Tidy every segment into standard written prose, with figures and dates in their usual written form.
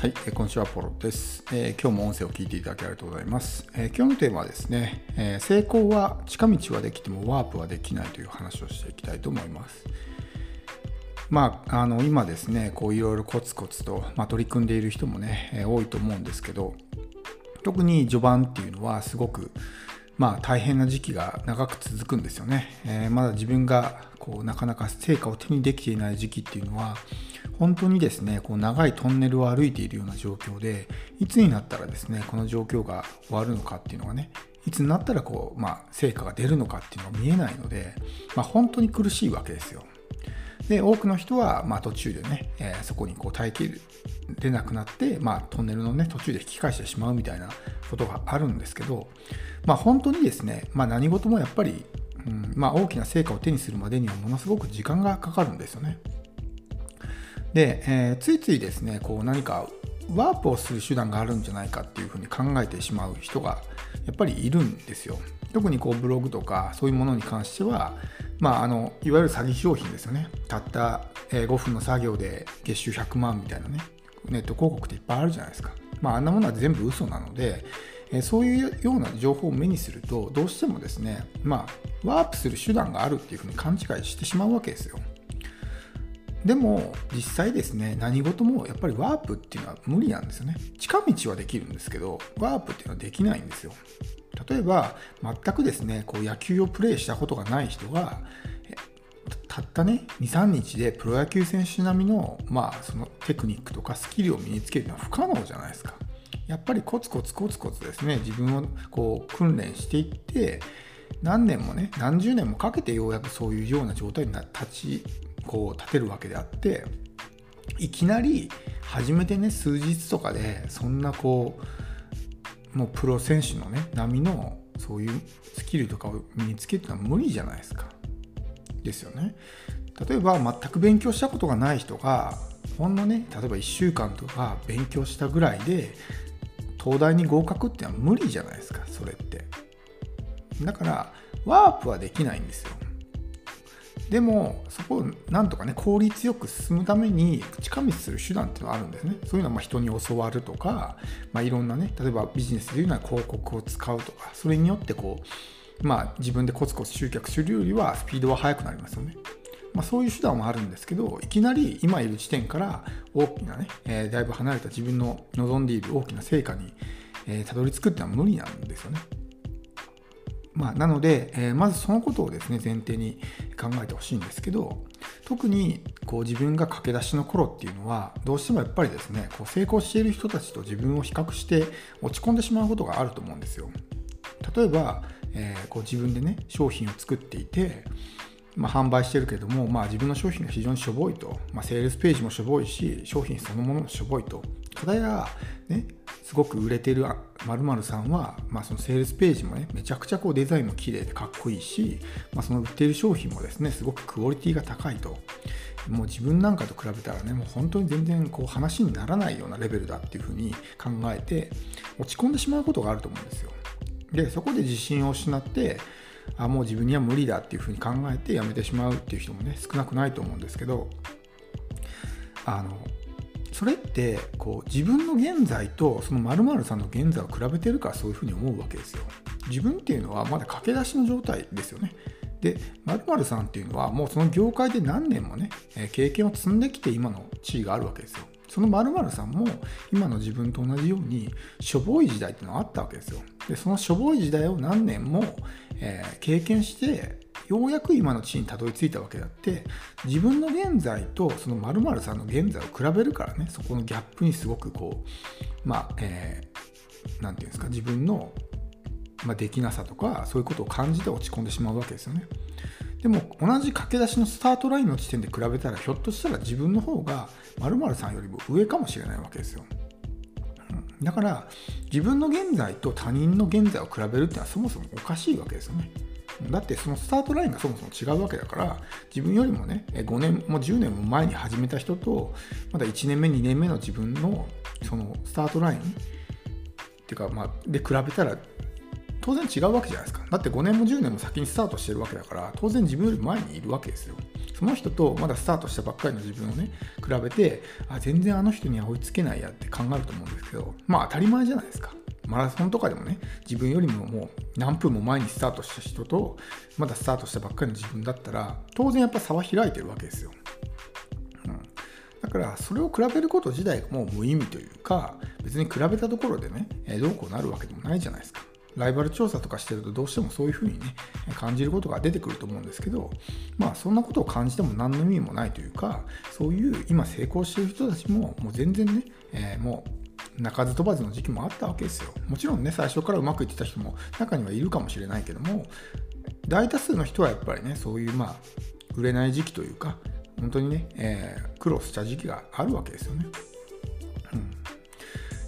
はい、こんにちは、ポロです。今日も音声を聞いていただきありがとうございます。今日のテーマはですね、成功は近道はできてもワープはできないという話をしていきたいと思います。今ですね、こういろいろコツコツと、取り組んでいる人もね、多いと思うんですけど、特に序盤っていうのはすごく、大変な時期が長く続くんですよね。まだ自分がこうなかなか成果を手にできていない時期っていうのは本当にですね、こう長いトンネルを歩いているような状況で、いつになったらですね、この状況が終わるのかっていうのがね、いつになったらこう、成果が出るのかっていうのが見えないので、本当に苦しいわけですよ。で、多くの人は途中でね、そこにこう耐えきれなくなって、トンネルのね途中で引き返してしまうみたいなことがあるんですけど、本当にですね、何事もやっぱり、大きな成果を手にするまでにはものすごく時間がかかるんですよね。で、ついついですね、こう何かワープをする手段があるんじゃないかっていうふうに考えてしまう人がやっぱりいるんですよ。特にこうブログとかそういうものに関しては、いわゆる詐欺商品ですよね。たった5分の作業で月収100万みたいなね、ネット広告っていっぱいあるじゃないですか。あんなものは全部嘘なので、そういうような情報を目にすると、どうしてもですね、ワープする手段があるっていうふうに勘違いしてしまうわけですよ。でも実際ですね、何事もやっぱりワープっていうのは無理なんですよね。近道はできるんですけど、ワープっていうのはできないんですよ。例えば全くですね、こう野球をプレーしたことがない人がたったね 2,3 日でプロ野球選手並みの、そのテクニックとかスキルを身につけるのは不可能じゃないですか。やっぱりコツコツですね、自分をこう訓練していって、何年もね、何十年もかけてようやくそういうような状態に立てるわけであって、いきなり初めてね数日とかでそんなもうプロ選手のね並みのそういうスキルとかを身につけるのは無理じゃないですか。ですよね。例えば全く勉強したことがない人がほんのね、例えば1週間とか勉強したぐらいで東大に合格ってのは無理じゃないですか、それって。だからワープはできないんですよ。でもそこをなんとかね、効率よく進むために近道する手段っていうのはあるんですね。そういうのは人に教わるとか、いろんなね、例えばビジネスでいうのは広告を使うとか、それによって自分でコツコツ集客するよりはスピードは速くなりますよね。そういう手段はあるんですけど、いきなり今いる地点から大きなね、だいぶ離れた自分の望んでいる大きな成果にたどり着くっていうのは無理なんですよね。なので、まずそのことをですね前提に考えてほしいんですけど、特に自分が駆け出しの頃っていうのはどうしてもやっぱりですね、成功している人たちと自分を比較して落ち込んでしまうことがあると思うんですよ。例えば、自分でね商品を作っていて、販売してるけども、自分の商品が非常にしょぼいと、セールスページもしょぼいし商品そのものもしょぼいと、ただやねすごく売れてる〇〇さんは、そのセールスページもねめちゃくちゃデザインも綺麗でかっこいいし、その売っている商品もですねすごくクオリティが高いと、もう自分なんかと比べたらね、もう本当に全然話にならないようなレベルだっていうふうに考えて落ち込んでしまうことがあると思うんですよ。で、そこで自信を失って、もう自分には無理だっていうふうに考えてやめてしまうっていう人もね少なくないと思うんですけど、それって自分の現在とその〇〇さんの現在を比べてるからそういうふうに思うわけですよ。自分っていうのはまだ駆け出しの状態ですよね。で、〇〇さんっていうのはもうその業界で何年もね経験を積んできて今の地位があるわけですよ。その〇〇さんも今の自分と同じようにしょぼい時代っていうのがあったわけですよ。で、そのしょぼい時代を何年も経験してようやく今の地位にたどり着いたわけであって、自分の現在とその〇〇さんの現在を比べるからね、そこのギャップにすごくなんていうんですか、自分のできなさとかそういうことを感じて落ち込んでしまうわけですよね。でも同じ駆け出しのスタートラインの地点で比べたら、ひょっとしたら自分の方が〇〇さんよりも上かもしれないわけですよ。だから自分の現在と他人の現在を比べるってのはそもそもおかしいわけですよね。だってそのスタートラインがそもそも違うわけだから、自分よりもね5年も10年も前に始めた人と、まだ1年目2年目の自分のそのスタートラインっていうか、で比べたら当然違うわけじゃないですか。だって5年も10年も先にスタートしてるわけだから、当然自分より前にいるわけですよ。その人とまだスタートしたばっかりの自分をね比べて、全然あの人には追いつけないやって考えると思うんですけど、まあ当たり前じゃないですか。マラソンとかでもね、自分よりももう何分も前にスタートした人とまだスタートしたばっかりの自分だったら当然やっぱ差は開いてるわけですよ、だからそれを比べること自体がもう無意味というか、別に比べたところでねどうこうなるわけでもないじゃないですか。ライバル調査とかしてるとどうしてもそういうふうにね感じることが出てくると思うんですけど、まあそんなことを感じても何の意味もないというか、そういう今成功してる人たちももう全然ね、もう鳴かず飛ばずの時期もあったわけですよ。もちろんね最初からうまくいってた人も中にはいるかもしれないけども、大多数の人はやっぱりねそういう売れない時期というか本当にね、苦労した時期があるわけですよね、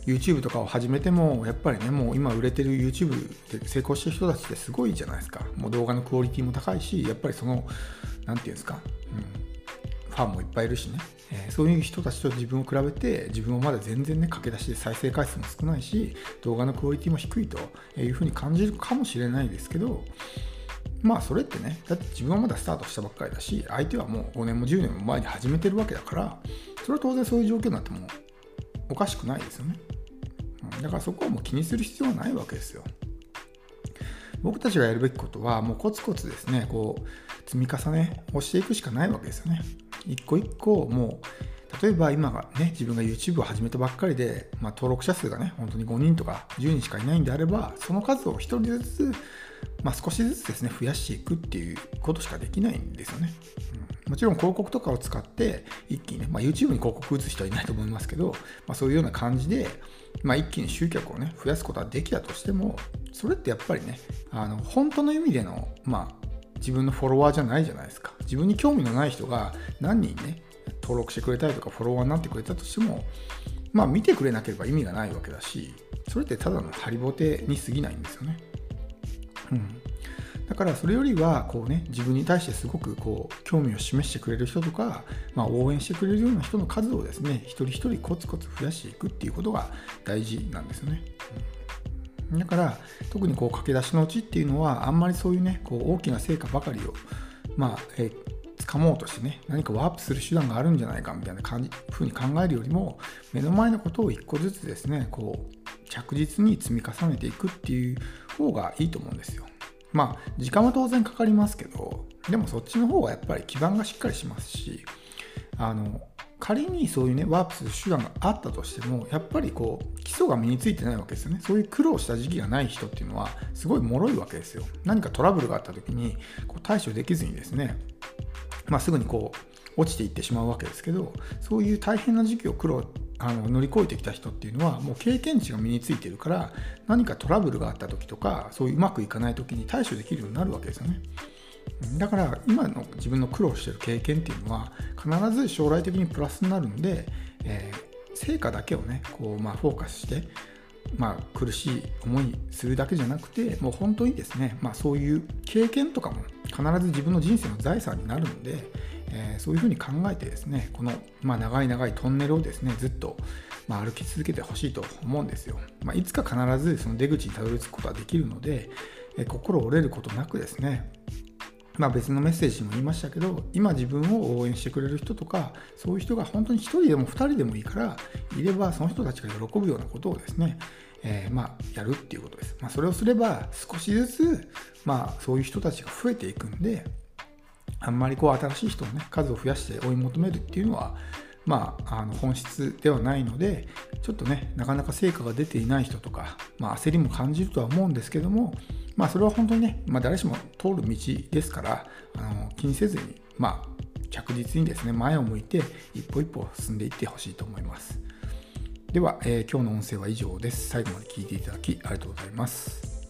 YouTube とかを始めてもやっぱりねもう今売れてる YouTube で成功してる人たちってすごいじゃないですか。もう動画のクオリティも高いし、やっぱりそのなんていうんですか、ファンもいっぱいいるしね、そういう人たちと自分を比べて、自分はまだ全然ね駆け出しで再生回数も少ないし動画のクオリティも低いというふうに感じるかもしれないですけど、まあそれってね、だって自分はまだスタートしたばっかりだし、相手はもう5年も10年も前に始めてるわけだから、それは当然そういう状況になってもおかしくないですよね。だからそこはもう気にする必要はないわけですよ。僕たちがやるべきことはもうコツコツですね、こう積み重ねをしていくしかないわけですよね。一個一個もう、例えば今がね自分が YouTube を始めたばっかりで、登録者数がね本当に5人とか10人しかいないんであれば、その数を1人ずつ少しずつですね増やしていくっていうことしかできないんですよね、もちろん広告とかを使って一気にね、YouTube に広告打つ人はいないと思いますけど、そういうような感じで、一気に集客をね増やすことはできたとしても、それってやっぱりね本当の意味での自分のフォロワーじゃないじゃないですか。自分に興味のない人が何人ね登録してくれたりとかフォロワーになってくれたとしても、見てくれなければ意味がないわけだし、それってただの張りぼてに過ぎないんですよね。だからそれよりはこう、ね、自分に対してすごくこう興味を示してくれる人とか、応援してくれるような人の数をですね一人一人コツコツ増やしていくっていうことが大事なんですよね、だから特にこう駆け出しのうちっていうのはあんまりそういうねこう大きな成果ばかりを掴もうとしてね何かワープする手段があるんじゃないかみたいな風に考えるよりも、目の前のことを一個ずつですねこう着実に積み重ねていくっていう方がいいと思うんですよ。時間は当然かかりますけど、でもそっちの方がやっぱり基盤がしっかりしますし、仮にそういうねワープする手段があったとしても、やっぱりこう基礎が身についてないわけですよね。そういう苦労した時期がない人っていうのはすごい脆いわけですよ。何かトラブルがあった時にこう対処できずにですね、すぐにこう落ちていってしまうわけですけど、そういう大変な時期を乗り越えてきた人っていうのはもう経験値が身についてるから、何かトラブルがあった時とかそういううまくいかない時に対処できるようになるわけですよね。だから今の自分の苦労してる経験っていうのは必ず将来的にプラスになるんで、成果だけをねこうフォーカスして、苦しい思いするだけじゃなくて、もう本当にですね、そういう経験とかも必ず自分の人生の財産になるんで、そういうふうに考えてですね、この、長い長いトンネルをですねずっと、歩き続けてほしいと思うんですよ。いつか必ずその出口にたどり着くことはできるので、心折れることなくですね、別のメッセージも言いましたけど、今自分を応援してくれる人とかそういう人が本当に1人でも2人でもいいからいれば、その人たちが喜ぶようなことをですね、やるっていうことです、それをすれば少しずつ、そういう人たちが増えていくんで、あんまりこう新しい人をね数を増やして追い求めるっていうのは、本質ではないので、ちょっとねなかなか成果が出ていない人とか、焦りも感じるとは思うんですけども、それは本当にね、誰しも通る道ですから、気にせずに、着実にですね前を向いて一歩一歩進んでいってほしいと思います。では、今日の音声は以上です。最後まで聞いていただきありがとうございます。